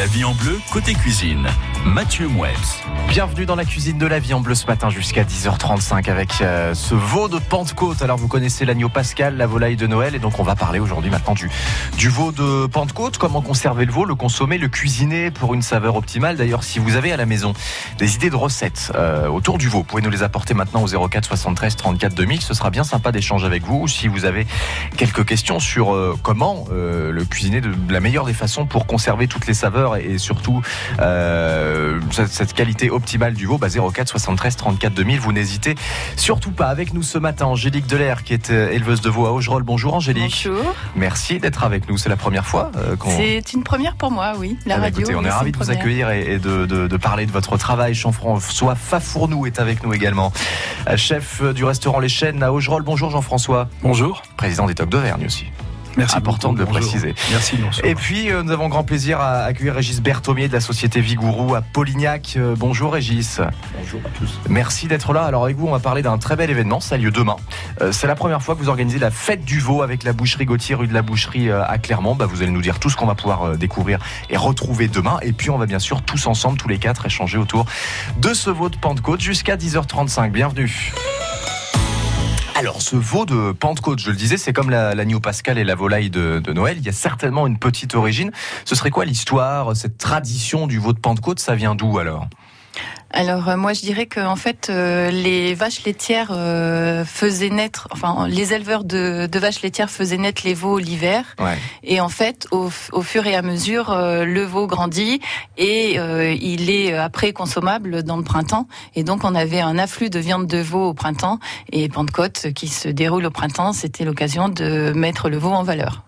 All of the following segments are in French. La Vie en Bleu, côté cuisine, Mathieu Mouebs. Bienvenue dans la cuisine de La Vie en Bleu ce matin jusqu'à 10h35 avec ce veau de Pentecôte. Alors vous connaissez l'agneau pascal, la volaille de Noël, et donc on va parler aujourd'hui maintenant du veau de Pentecôte. Comment conserver le veau, le consommer, le cuisiner pour une saveur optimale. D'ailleurs, si vous avez à la maison des idées de recettes autour du veau, vous pouvez nous les apporter maintenant au 04 73 34 2000. Ce sera bien sympa d'échanger avec vous. Si vous avez quelques questions sur comment le cuisiner de la meilleure des façons pour conserver toutes les saveurs et surtout cette qualité optimale du veau, 04 73 34 2000, vous n'hésitez surtout pas. Avec nous ce matin, Angélique Delaire, qui est éleveuse de veau à Augerolles. Bonjour Angélique. Bonjour. Merci d'être avec nous. C'est la première fois qu'on... C'est une première pour moi, oui. La radio. Écoutez, on est ravis de vous accueillir et de parler de votre travail. Jean-François Fafournoux est avec nous également, chef du restaurant Les Chênes à Augerolles. Bonjour Jean-François. Bonjour. Président des Toques d'Auvergne aussi. Merci. Important de le préciser. Merci. Et puis, nous avons grand plaisir à accueillir Régis Bertomier de la société Vigouroux à Polignac. Bonjour Régis. Bonjour à tous. Merci d'être là. Alors avec vous, on va parler d'un très bel événement. Ça a lieu demain. C'est la première fois que vous organisez la fête du veau avec la boucherie Gauthier, rue de la Boucherie à Clermont. Vous allez nous dire tout ce qu'on va pouvoir découvrir et retrouver demain. Et puis, on va bien sûr tous ensemble, tous les quatre, échanger autour de ce veau de Pentecôte jusqu'à 10h35. Bienvenue. Alors ce veau de Pentecôte, je le disais, c'est comme l'agneau pascal et la volaille de Noël, il y a certainement une petite origine. Ce serait quoi l'histoire, cette tradition du veau de Pentecôte, ça vient d'où alors ? Alors moi je dirais que en fait les vaches laitières faisaient naître, enfin les éleveurs de vaches laitières faisaient naître les veaux l'hiver, ouais. Et en fait au fur et à mesure le veau grandit et il est après consommable dans le printemps, et donc on avait un afflux de viande de veau au printemps, et Pentecôte qui se déroule au printemps, c'était l'occasion de mettre le veau en valeur.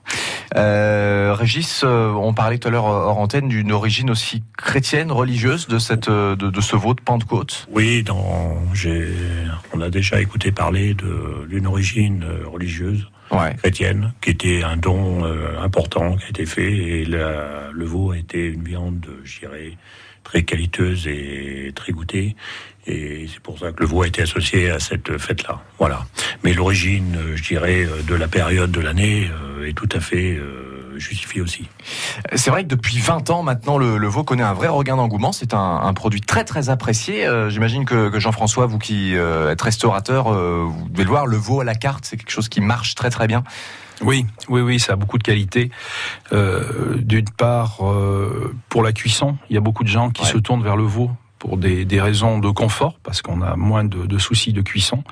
Régis, on parlait tout à l'heure hors antenne d'une origine aussi chrétienne, religieuse de ce veau de Pentecôte. Oui, on a déjà écouté parler d'une origine religieuse, ouais, chrétienne, qui était un don important qui a été fait, et le veau était une viande, je dirais, très qualiteuse et très goûtée. Et c'est pour ça que le veau a été associé à cette fête-là. Voilà. Mais l'origine, je dirais, de la période de l'année est tout à fait justifiée aussi. C'est vrai que depuis 20 ans maintenant, le veau connaît un vrai regain d'engouement. C'est un produit très très apprécié. J'imagine que Jean-François, vous qui êtes restaurateur, vous devez le voir, le veau à la carte, c'est quelque chose qui marche très très bien. Oui, ça a beaucoup de qualité. D'une part, pour la cuisson, il y a beaucoup de gens qui, ouais, se tournent vers le veau pour des raisons de confort, parce qu'on a moins de soucis de cuisson.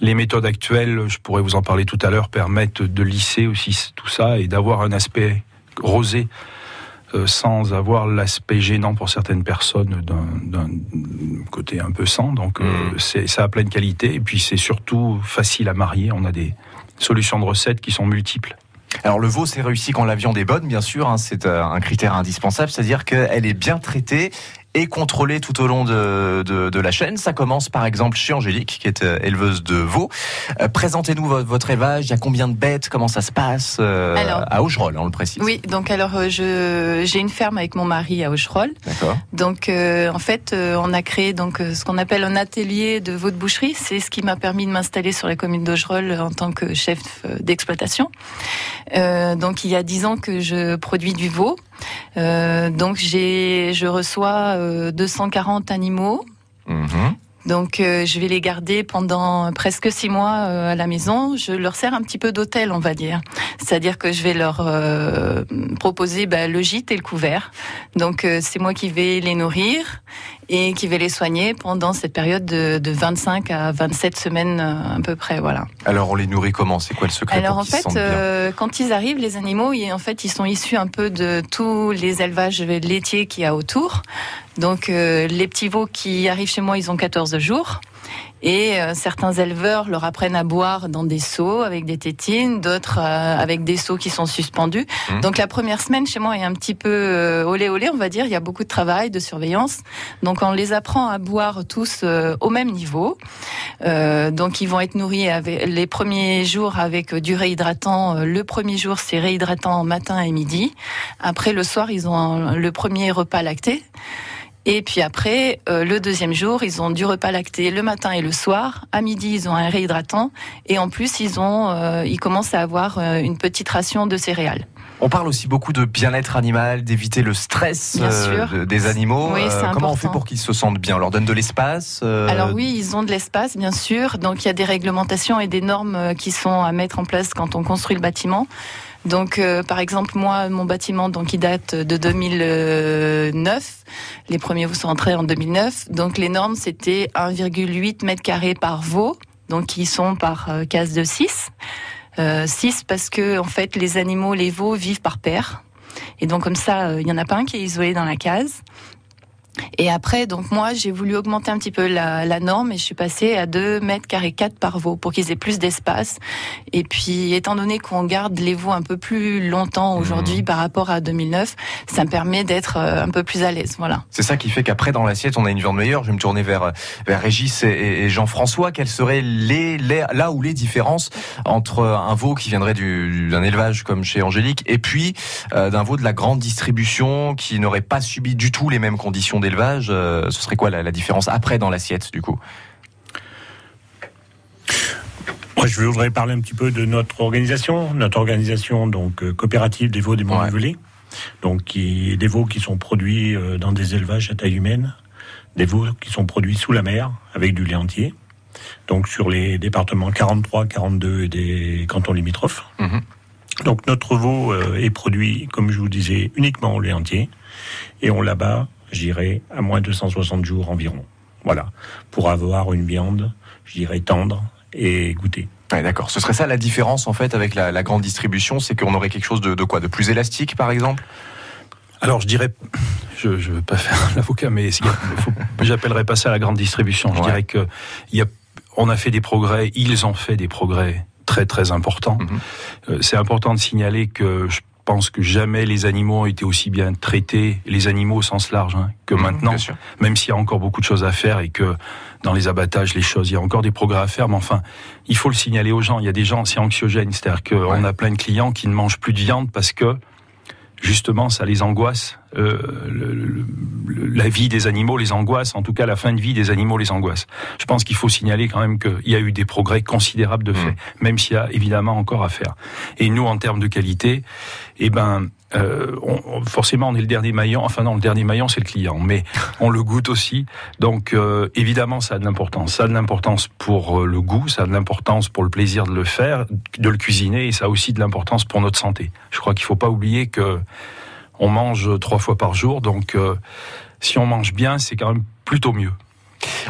Les méthodes actuelles, je pourrais vous en parler tout à l'heure, permettent de lisser aussi tout ça et d'avoir un aspect rosé, sans avoir l'aspect gênant pour certaines personnes d'un côté un peu sang. Donc ça a pleine qualité, et puis c'est surtout facile à marier. On a des solutions de recettes qui sont multiples. Alors le veau, c'est réussi quand la viande est bonne, bien sûr, hein, c'est un critère indispensable, c'est-à-dire qu'elle est bien traitée et contrôlée tout au long de la chaîne. Ça commence par exemple chez Angélique, qui est éleveuse de veau. Présentez-nous votre élevage, il y a combien de bêtes, comment ça se passe à Augerolles, on le précise. Oui, donc alors j'ai une ferme avec mon mari à Augerolles. D'accord. Donc en fait, on a créé donc ce qu'on appelle un atelier de veau de boucherie. C'est ce qui m'a permis de m'installer sur la commune d'Augerolles en tant que chef d'exploitation. Donc il y a 10 ans que je produis du veau. Donc je reçois 240 animaux. Donc je vais les garder pendant presque 6 mois à la maison. Je leur sers un petit peu d'hôtel, on va dire. C'est-à-dire que je vais leur proposer le gîte et le couvert. Donc c'est moi qui vais les nourrir et qui va les soigner pendant cette période de 25 à 27 semaines à peu près, voilà. Alors on les nourrit comment ? C'est quoi le secret ? Alors en fait, quand ils arrivent, les animaux, en fait, ils sont issus un peu de tous les élevages laitiers qu'il y a autour. Donc les petits veaux qui arrivent chez moi, ils ont 14 jours. Et certains éleveurs leur apprennent à boire dans des seaux avec des tétines, d'autres avec des seaux qui sont suspendus. Donc la première semaine chez moi est un petit peu olé, on va dire. Il y a beaucoup de travail, de surveillance. Donc on les apprend à boire tous au même niveau. Donc ils vont être nourris les premiers jours avec du réhydratant. Le premier jour, c'est réhydratant matin et midi. Après, le soir, ils ont le premier repas lacté. Et puis après, le deuxième jour, ils ont du repas lacté le matin et le soir. À midi, ils ont un réhydratant. Et en plus, ils commencent à avoir une petite ration de céréales. On parle aussi beaucoup de bien-être animal, d'éviter le stress des animaux. Oui, comment on fait pour qu'ils se sentent bien? On leur donne de l'espace Alors oui, ils ont de l'espace, bien sûr. Donc il y a des réglementations et des normes qui sont à mettre en place quand on construit le bâtiment. Donc, par exemple, moi, mon bâtiment, donc, il date de 2009. Les premiers veaux sont entrés en 2009. Donc, les normes, c'était 1,8 mètres carrés par veau. Donc, ils sont par case de 6. 6 parce que, en fait, les animaux, les veaux vivent par paire. Et donc, comme ça, il n'y en a pas un qui est isolé dans la case. Et après, donc, moi, j'ai voulu augmenter un petit peu la norme et je suis passée à 2 mètres carrés 4 par veau pour qu'ils aient plus d'espace. Et puis, étant donné qu'on garde les veaux un peu plus longtemps aujourd'hui par rapport à 2009, ça me permet d'être un peu plus à l'aise, voilà. C'est ça qui fait qu'après, dans l'assiette, on a une viande meilleure. Je vais me tourner vers Régis et Jean-François. Quelles seraient les différences entre un veau qui viendrait d'un élevage comme chez Angélique et puis d'un veau de la grande distribution qui n'aurait pas subi du tout les mêmes conditions d'élevage, ce serait quoi la différence après dans l'assiette du coup? Moi, je voudrais parler un petit peu de notre organisation donc coopérative des veaux des Monts-Livradois, donc des veaux qui sont produits dans des élevages à taille humaine, des veaux qui sont produits sous la mer avec du lait entier, donc sur les départements 43, 42 et des cantons limitrophes. Donc notre veau est produit, comme je vous disais, uniquement au lait entier et on l'abat, je dirais, à moins de 160 jours environ. Voilà. Pour avoir une viande, je dirais, tendre et goûtée. Ouais, d'accord. Ce serait ça la différence, en fait, avec la grande distribution, c'est qu'on aurait quelque chose de quoi? De plus élastique, par exemple? Alors, je dirais... Je ne veux pas faire l'avocat, mais j'appellerais pas ça la grande distribution. Je dirais que on a fait des progrès, ils ont fait des progrès très, très importants. C'est important de signaler que... Je pense que jamais les animaux ont été aussi bien traités, les animaux au sens large, que maintenant, même s'il y a encore beaucoup de choses à faire et que dans les abattages, il y a encore des progrès à faire, mais enfin, il faut le signaler aux gens. Il y a des gens, c'est anxiogène, c'est-à-dire qu'on a plein de clients qui ne mangent plus de viande parce que, justement, ça les angoisse, la vie des animaux les angoisse, en tout cas la fin de vie des animaux les angoisse. Je pense qu'il faut signaler quand même qu'il y a eu des progrès considérables de fait, même s'il y a évidemment encore à faire. Et nous, en termes de qualité, forcément on est le dernier maillon, le dernier maillon c'est le client, mais on le goûte aussi, donc évidemment ça a de l'importance. Ça a de l'importance pour le goût, ça a de l'importance pour le plaisir de le faire, de le cuisiner, et ça a aussi de l'importance pour notre santé. Je crois qu'il ne faut pas oublier que on mange 3 fois par jour, donc si on mange bien, c'est quand même plutôt mieux.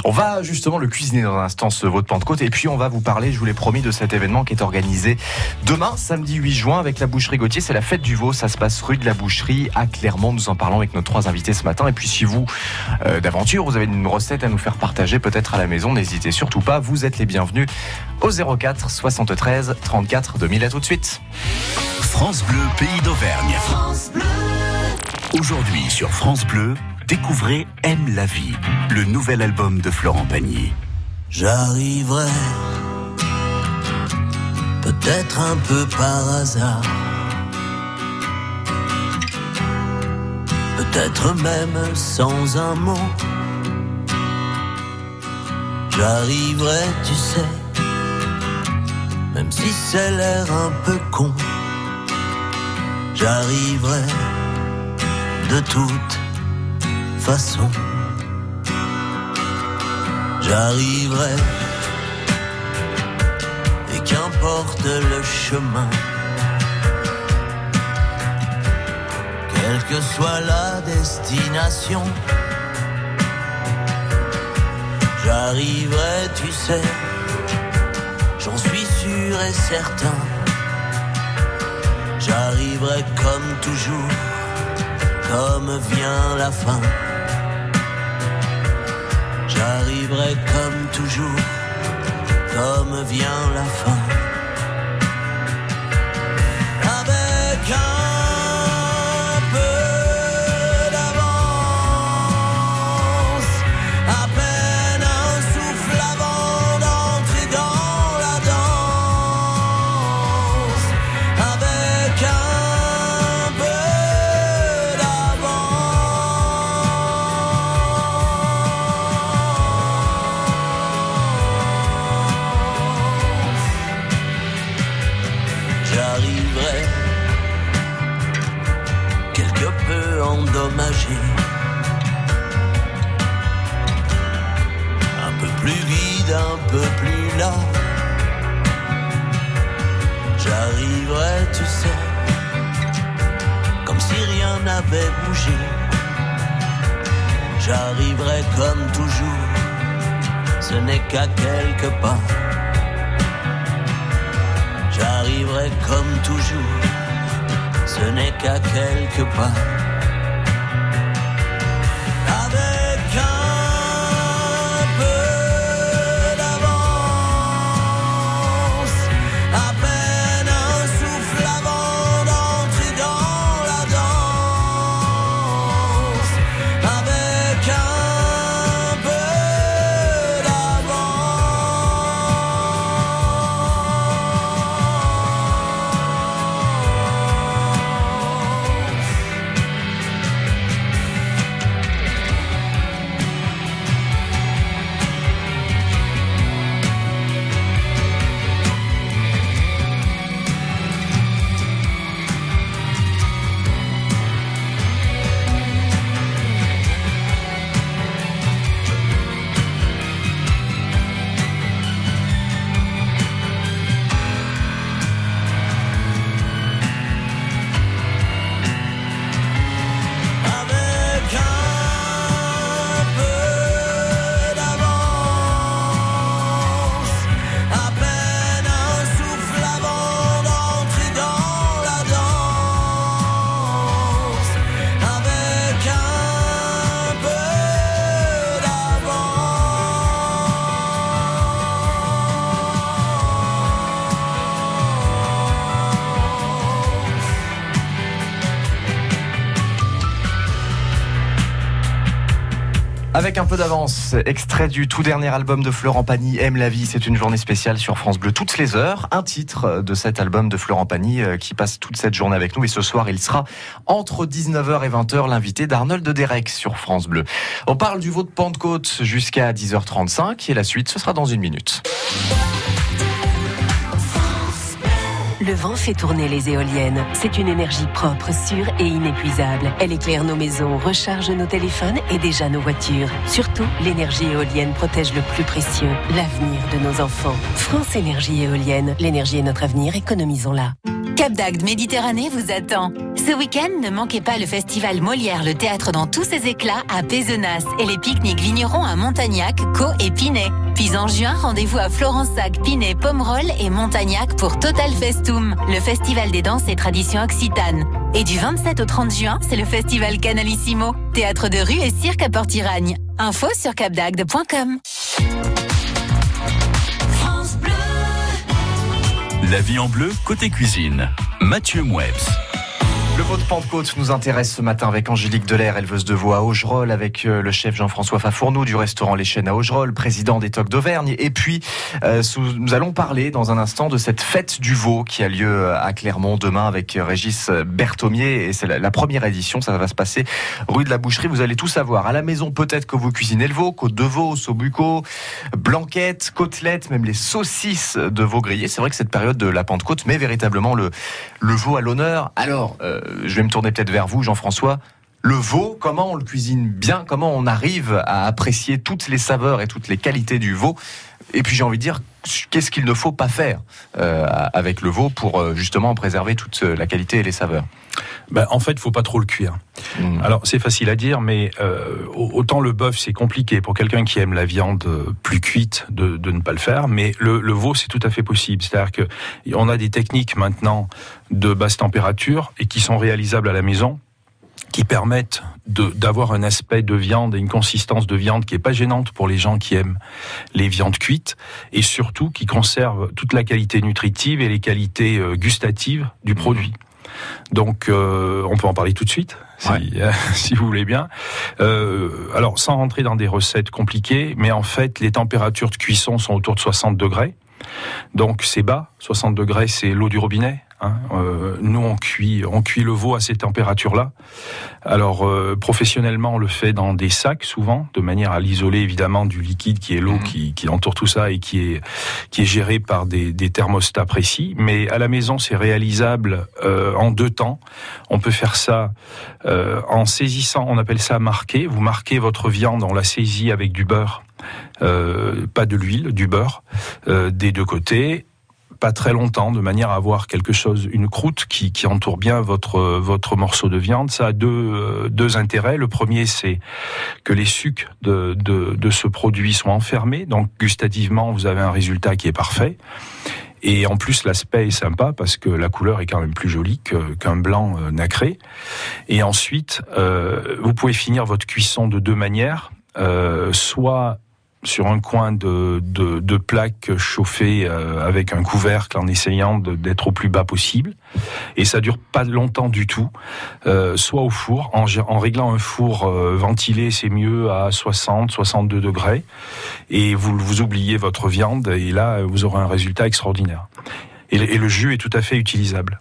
On va justement le cuisiner dans un instant, ce veau de Pentecôte, et puis on va vous parler, je vous l'ai promis, de cet événement qui est organisé demain, samedi 8 juin, avec la Boucherie Gauthier. C'est la fête du veau, ça se passe rue de la Boucherie à Clermont. Nous en parlons avec nos 3 invités ce matin. Et puis si vous, d'aventure, vous avez une recette à nous faire partager, peut-être à la maison, n'hésitez surtout pas, vous êtes les bienvenus au 04 73 34 2000. À tout de suite. France Bleu, Pays d'Auvergne. France Bleu. Aujourd'hui sur France Bleu, découvrez Aime la vie, le nouvel album de Florent Pagny. J'arriverai, peut-être un peu par hasard, peut-être même sans un mot. J'arriverai, tu sais, même si c'est l'air un peu con. J'arriverai de toute façon. J'arriverai, et qu'importe le chemin, quelle que soit la destination. J'arriverai, tu sais, j'en suis sûr et certain. J'arriverai comme toujours, comme vient la fin. J'arriverai comme toujours, comme vient la fin. Avec un peu d'avance, à peine un souffle avant d'entrer dans la danse. Avec un peu d'avance. magie. Un peu plus vide, un peu plus là, j'arriverai, tu sais, comme si rien n'avait bougé. J'arriverai comme toujours, ce n'est qu'à quelques pas. J'arriverai comme toujours, ce n'est qu'à quelques pas. Avec un peu d'avance, à peine un souffle avant d'entrer dans la danse. Avec un peu d'avance. Avec un peu d'avance, extrait du tout dernier album de Florent Pagny, Aime la vie, c'est une journée spéciale sur France Bleu, toutes les heures. Un titre de cet album de Florent Pagny qui passe toute cette journée avec nous, et ce soir il sera entre 19h et 20h l'invité d'Arnold de Derek sur France Bleu. On parle du veau de Pentecôte jusqu'à 10h35 et la suite ce sera dans une minute. Le vent fait tourner les éoliennes. C'est une énergie propre, sûre et inépuisable. Elle éclaire nos maisons, recharge nos téléphones et déjà nos voitures. Surtout, l'énergie éolienne protège le plus précieux, l'avenir de nos enfants. France Énergie Éolienne. L'énergie est notre avenir, économisons-la. Cap d'Agde Méditerranée vous attend. Ce week-end, ne manquez pas le festival Molière, le théâtre dans tous ses éclats à Pézenas et les pique-niques vignerons à Montagnac, Caux et Pinet. Puis en juin, rendez-vous à Florensac, Pinet, Pomerol et Montagnac pour Total Festum, le festival des danses et traditions occitanes. Et du 27 au 30 juin, c'est le festival Canalissimo, théâtre de rue et cirque à Portiragne. Info sur capdagde.com. France Bleu. La vie en bleu, côté cuisine. Mathieu Mouebs. Le veau de Pentecôte nous intéresse ce matin avec Angélique Delaire, éleveuse de veau à Augerolles, avec le chef Jean-François Fafournoux du restaurant Les Chênes à Augerolles, président des Toques d'Auvergne. Et puis, nous allons parler dans un instant de cette fête du veau qui a lieu à Clermont demain avec Régis Bertomier. Et c'est la première édition, ça va se passer rue de la Boucherie. Vous allez tout savoir. À la maison, peut-être que vous cuisinez le veau, côte de veau, sobuco, blanquette, côtelette, même les saucisses de veau grillé. C'est vrai que cette période de la Pentecôte met véritablement le veau à l'honneur. Alors, je vais me tourner peut-être vers vous, Jean-François. Le veau, comment on le cuisine bien? Comment on arrive à apprécier toutes les saveurs et toutes les qualités du veau? Et puis j'ai envie de dire, qu'est-ce qu'il ne faut pas faire avec le veau pour justement préserver toute la qualité et les saveurs? En fait, il ne faut pas trop le cuire. Alors, c'est facile à dire, mais autant le bœuf, c'est compliqué. Pour quelqu'un qui aime la viande plus cuite, de ne pas le faire. Mais le veau, c'est tout à fait possible. C'est-à-dire qu'on a des techniques maintenant de basse température et qui sont réalisables à la maison, qui permettent d'avoir un aspect de viande et une consistance de viande qui n'est pas gênante pour les gens qui aiment les viandes cuites, et surtout qui conservent toute la qualité nutritive et les qualités gustatives du produit. Donc, on peut en parler tout de suite, si vous voulez bien. Alors, sans rentrer dans des recettes compliquées, mais en fait, les températures de cuisson sont autour de 60 degrés. Donc, c'est bas. 60 degrés, c'est l'eau du robinet. Hein. Nous, on cuit le veau à ces températures-là. Alors, professionnellement, on le fait dans des sacs, souvent, de manière à l'isoler, évidemment, du liquide qui est l'eau qui entoure tout ça et qui est géré par des thermostats précis. Mais à la maison, c'est réalisable en deux temps. On peut faire ça en saisissant, on appelle ça marquer. Vous marquez votre viande, on la saisit avec du beurre. Pas de l'huile, du beurre, des deux côtés, pas très longtemps, de manière à avoir quelque chose, une croûte qui entoure bien votre morceau de viande. Ça a deux intérêts. Le premier, c'est que les sucs de ce produit sont enfermés, donc gustativement, vous avez un résultat qui est parfait. Et en plus, l'aspect est sympa parce que la couleur est quand même plus jolie qu'un blanc nacré. Et ensuite, vous pouvez finir votre cuisson de deux manières, soit sur un coin de plaque chauffée avec un couvercle en essayant d'être au plus bas possible, et ça dure pas longtemps du tout, soit au four, en réglant un four ventilé, c'est mieux à 60-62 degrés, et vous oubliez votre viande, et là vous aurez un résultat extraordinaire. Et le jus est tout à fait utilisable.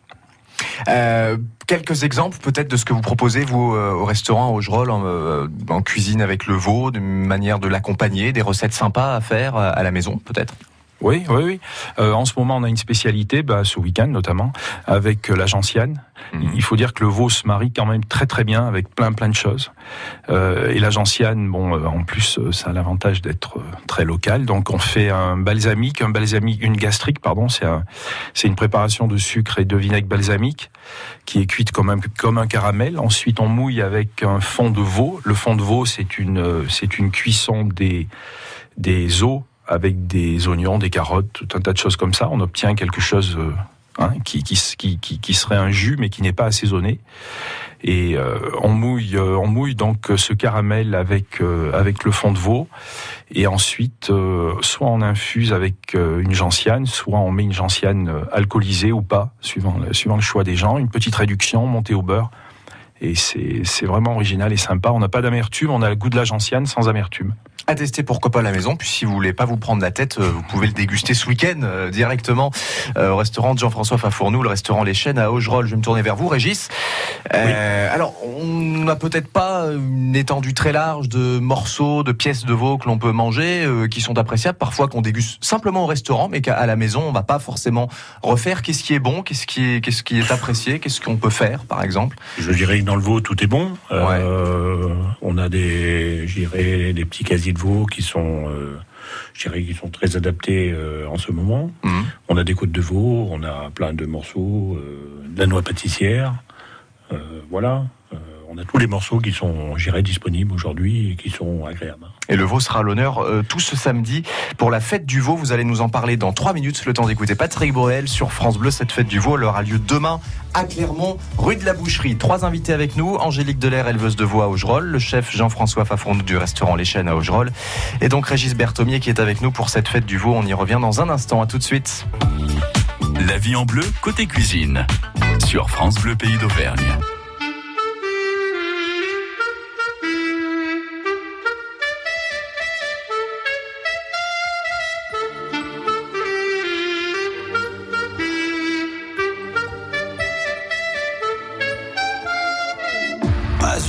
Quelques exemples peut-être de ce que vous proposez vous au restaurant Augerolles en cuisine avec le veau, d'une manière de l'accompagner, des recettes sympas à faire à la maison peut-être. Oui. En ce moment, on a une spécialité, ce week-end notamment, avec la gentiane. Il faut dire que le veau se marie quand même très très bien avec plein de choses. Et la gentiane, en plus, ça a l'avantage d'être très local. Donc, on fait une gastrique, pardon. C'est une préparation de sucre et de vinaigre balsamique qui est cuite comme un caramel. Ensuite, on mouille avec un fond de veau. Le fond de veau, c'est une cuisson des os, avec des oignons, des carottes, tout un tas de choses comme ça. On obtient quelque chose qui serait un jus, mais qui n'est pas assaisonné. Et on mouille donc ce caramel avec le fond de veau. Et ensuite, soit on infuse avec une gentiane, soit on met une gentiane alcoolisée ou pas, suivant le choix des gens. Une petite réduction, montée au beurre. Et c'est vraiment original et sympa. On n'a pas d'amertume, on a le goût de la gentiane sans amertume. À tester pourquoi pas à la maison, puis si vous voulez pas vous prendre la tête, vous pouvez le déguster ce week-end directement au restaurant de Jean-François Fafournoux, le restaurant Les Chênes à Augerolles. Je vais me tourner vers vous, Régis. Oui. Alors, on n'a peut-être pas une étendue très large de morceaux, de pièces de veau que l'on peut manger, qui sont appréciables, parfois qu'on déguste simplement au restaurant, mais qu'à la maison, on va pas forcément refaire. Qu'est-ce qui est bon, qu'est-ce qui est apprécié, qu'est-ce qu'on peut faire, par exemple? Je dirais que dans le veau, tout est bon. Ouais. On a des petits casiers de veau qui sont très adaptés en ce moment. On a des côtes de veau, on a plein de morceaux, de la noix pâtissière, on a tous les morceaux qui sont disponibles aujourd'hui et qui sont agréables. Et le veau sera à l'honneur tout ce samedi pour la fête du veau. Vous allez nous en parler dans 3 minutes, le temps d'écouter Patrick Bruel sur France Bleu. Cette fête du veau, elle aura lieu demain à Clermont, rue de la Boucherie. 3 invités avec nous: Angélique Delaire, éleveuse de veau à Augerolles, le chef Jean-François Fafournoux du restaurant Les Chênes à Augerolles, et donc Régis Bertomier qui est avec nous pour cette fête du veau. On y revient dans un instant, à tout de suite. La vie en bleu, côté cuisine, sur France Bleu Pays d'Auvergne.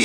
Il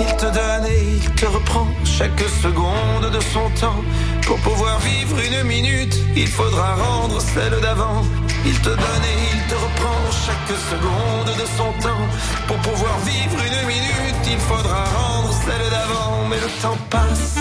Il te donne et il te reprend chaque seconde de son temps. Pour pouvoir vivre une minute, il faudra rendre celle d'avant. Il te donne et il te reprend chaque seconde de son temps. Pour pouvoir vivre une minute, il faudra rendre celle d'avant. Mais le temps passe.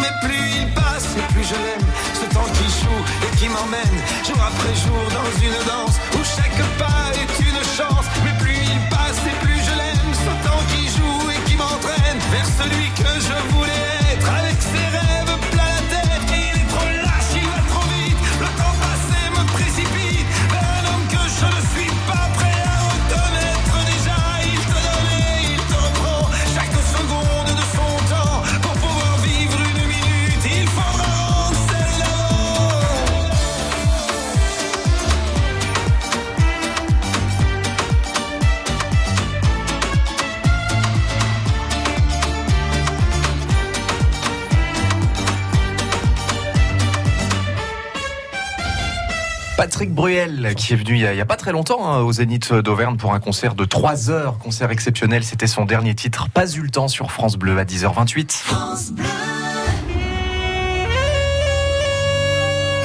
Mais plus il passe et plus je l'aime. Ce temps qui joue et qui m'emmène jour après jour dans une danse où chaque pas est une chance. Mais plus il passe et plus je l'aime. Ce temps qui joue et qui m'entraîne vers celui que je voulais être avec ses rêves plein la tête. Il est trop lâche, il va trop vite. Le temps passé me précipite vers un homme que je ne suis pas prêt à reconnaître déjà. Il te donne et il te reprend chaque seconde de son temps. Pour pouvoir vivre une minute, il faudra rendre Patrick Bruel, qui est venu il y a pas très longtemps au Zénith d'Auvergne pour un concert de 3 heures, concert exceptionnel, c'était son dernier titre, Pas eu le temps, sur France Bleu à 10h28. France Bleu.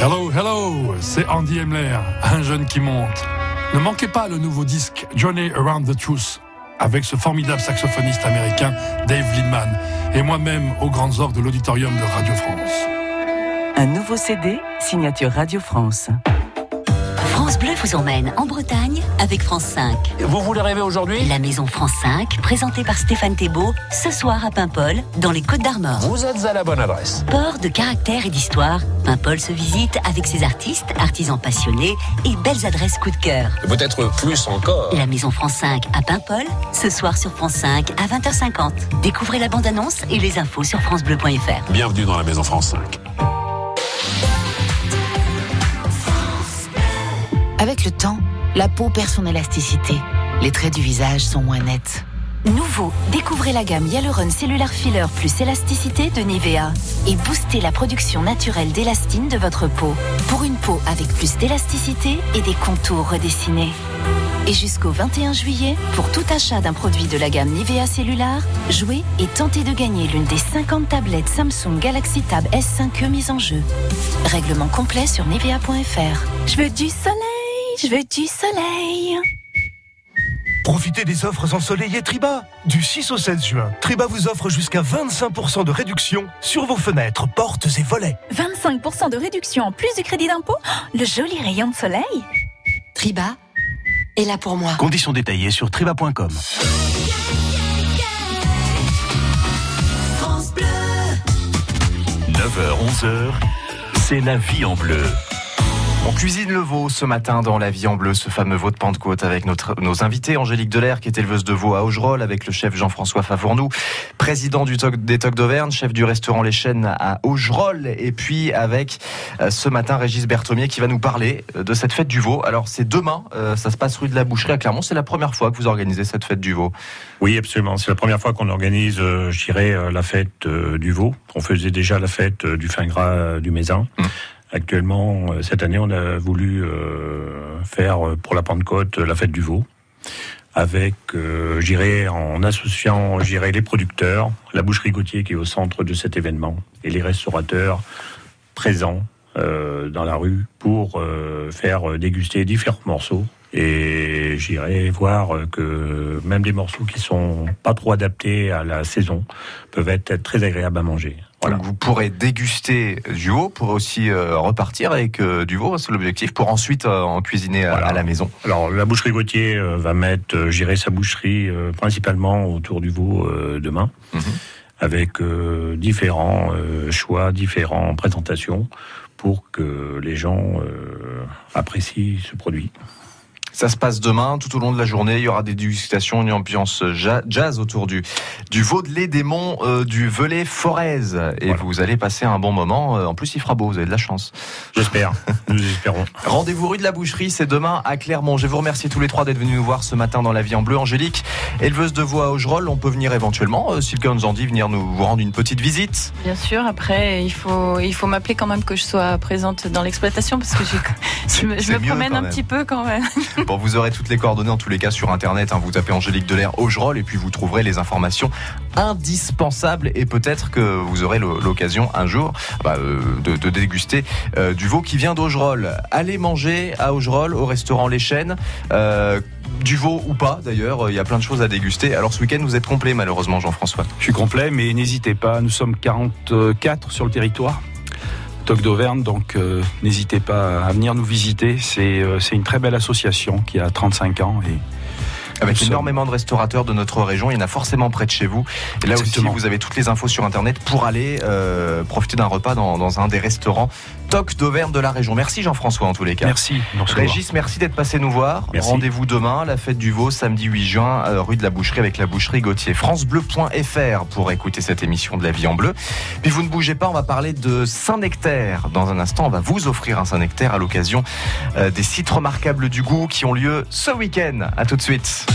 Hello, hello, c'est Andy Emler, un jeune qui monte. Ne manquez pas le nouveau disque Journey Around the Truth, avec ce formidable saxophoniste américain Dave Lindman, et moi-même aux grandes orgues de l'auditorium de Radio France. Un nouveau CD, signature Radio France. France Bleu vous emmène en Bretagne avec France 5. Vous voulez rêver aujourd'hui ? La maison France 5, présentée par Stéphane Thébault, ce soir à Paimpol, dans les Côtes-d'Armor. Vous êtes à la bonne adresse. Port de caractère et d'histoire, Paimpol se visite avec ses artistes, artisans passionnés et belles adresses coup de cœur. Peut-être plus encore. La maison France 5 à Paimpol, ce soir sur France 5 à 20h50. Découvrez la bande-annonce et les infos sur francebleu.fr. Bienvenue dans la maison France 5. Avec le temps, la peau perd son élasticité. Les traits du visage sont moins nets. Nouveau, découvrez la gamme Hyaluron Cellular Filler plus élasticité de Nivea et boostez la production naturelle d'élastine de votre peau. Pour une peau avec plus d'élasticité et des contours redessinés. Et jusqu'au 21 juillet, pour tout achat d'un produit de la gamme Nivea Cellular, jouez et tentez de gagner l'une des 50 tablettes Samsung Galaxy Tab S5e mises en jeu. Règlement complet sur Nivea.fr. Je veux du soleil. Je veux du soleil. Profitez des offres ensoleillées Triba. Du 6 au 16 juin, Triba vous offre jusqu'à 25% de réduction sur vos fenêtres, portes et volets. 25% de réduction en plus du crédit d'impôt ? Le joli rayon de soleil. Triba est là pour moi. Conditions détaillées sur triba.com. France Bleu. 9h-11h, c'est la vie en bleu. On cuisine le veau ce matin dans La Vie en Bleu, ce fameux veau de Pentecôte avec nos invités. Angélique Delaire, qui est éleveuse de veau à Augerolles, avec le chef Jean-François Fafournoux, président des Toques d'Auvergne, chef du restaurant Les Chênes à Augerolles. Et puis avec ce matin Régis Bertomier qui va nous parler de cette fête du veau. Alors c'est demain, ça se passe rue de la Boucherie à Clermont. C'est la première fois que vous organisez cette fête du veau. Oui, absolument. C'est la première fois qu'on organise, je dirais, la fête du veau. On faisait déjà la fête du fin gras du Mézin. Actuellement, cette année, on a voulu faire pour la Pentecôte la fête du veau, avec, en associant, les producteurs, la Boucherie Gauthier qui est au centre de cet événement, et les restaurateurs présents dans la rue pour faire déguster différents morceaux. Et j'irai voir que même des morceaux qui sont pas trop adaptés à la saison peuvent être très agréables à manger. Voilà. Donc vous pourrez déguster du veau, pour aussi repartir avec du veau, c'est l'objectif, pour ensuite en cuisiner voilà. À la maison. Alors la boucherie Gauthier va mettre, j'irai sa boucherie principalement autour du veau demain, avec différents choix, différentes présentations pour que les gens apprécient ce produit. Ça se passe demain, tout au long de la journée, il y aura des dégustations, une ambiance jazz autour du Vaudelet des Monts, du Velay Forez. Et voilà. Vous allez passer un bon moment, en plus il fera beau, vous avez de la chance. J'espère, nous espérons. Rendez-vous rue de la Boucherie, c'est demain à Clermont. Je vous remercie tous les trois d'être venus nous voir ce matin dans La Vie en Bleu. Angélique, éleveuse de veau à Augerolles, on peut venir éventuellement, si quelqu'un nous en dit, venir nous vous rendre une petite visite. Bien sûr, après il faut m'appeler quand même que je sois présente dans l'exploitation, parce que je me promène un petit peu quand même. Bon, vous aurez toutes les coordonnées en tous les cas sur internet, hein. Vous tapez Angélique Delaire Augerolles et puis vous trouverez les informations indispensables et peut-être que vous aurez l'occasion un jour de déguster du veau qui vient d'Augerolles. Allez manger à Augerolles au restaurant Les Chênes, du veau ou pas d'ailleurs, il y a plein de choses à déguster. Alors ce week-end vous êtes complet malheureusement Jean-François. Je suis complet mais n'hésitez pas, nous sommes 44 sur le territoire. Toques d'Auvergne, donc n'hésitez pas à venir nous visiter, c'est une très belle association qui a 35 ans. Et avec énormément de restaurateurs de notre région, il y en a forcément près de chez vous. Et là exactement. Aussi, vous avez toutes les infos sur internet pour aller profiter d'un repas dans un des restaurants Toques d'Auvergne de la région. Merci Jean-François en tous les cas. Merci. Régis, merci d'être passé nous voir. Merci. Rendez-vous demain, la fête du veau, samedi 8 juin, rue de la Boucherie avec la boucherie Gauthier. FranceBleu.fr pour écouter cette émission de La Vie en Bleu. Puis vous ne bougez pas, on va parler de Saint-Nectaire. Dans un instant, on va vous offrir un Saint-Nectaire à l'occasion des sites remarquables du goût qui ont lieu ce week-end. À tout de suite.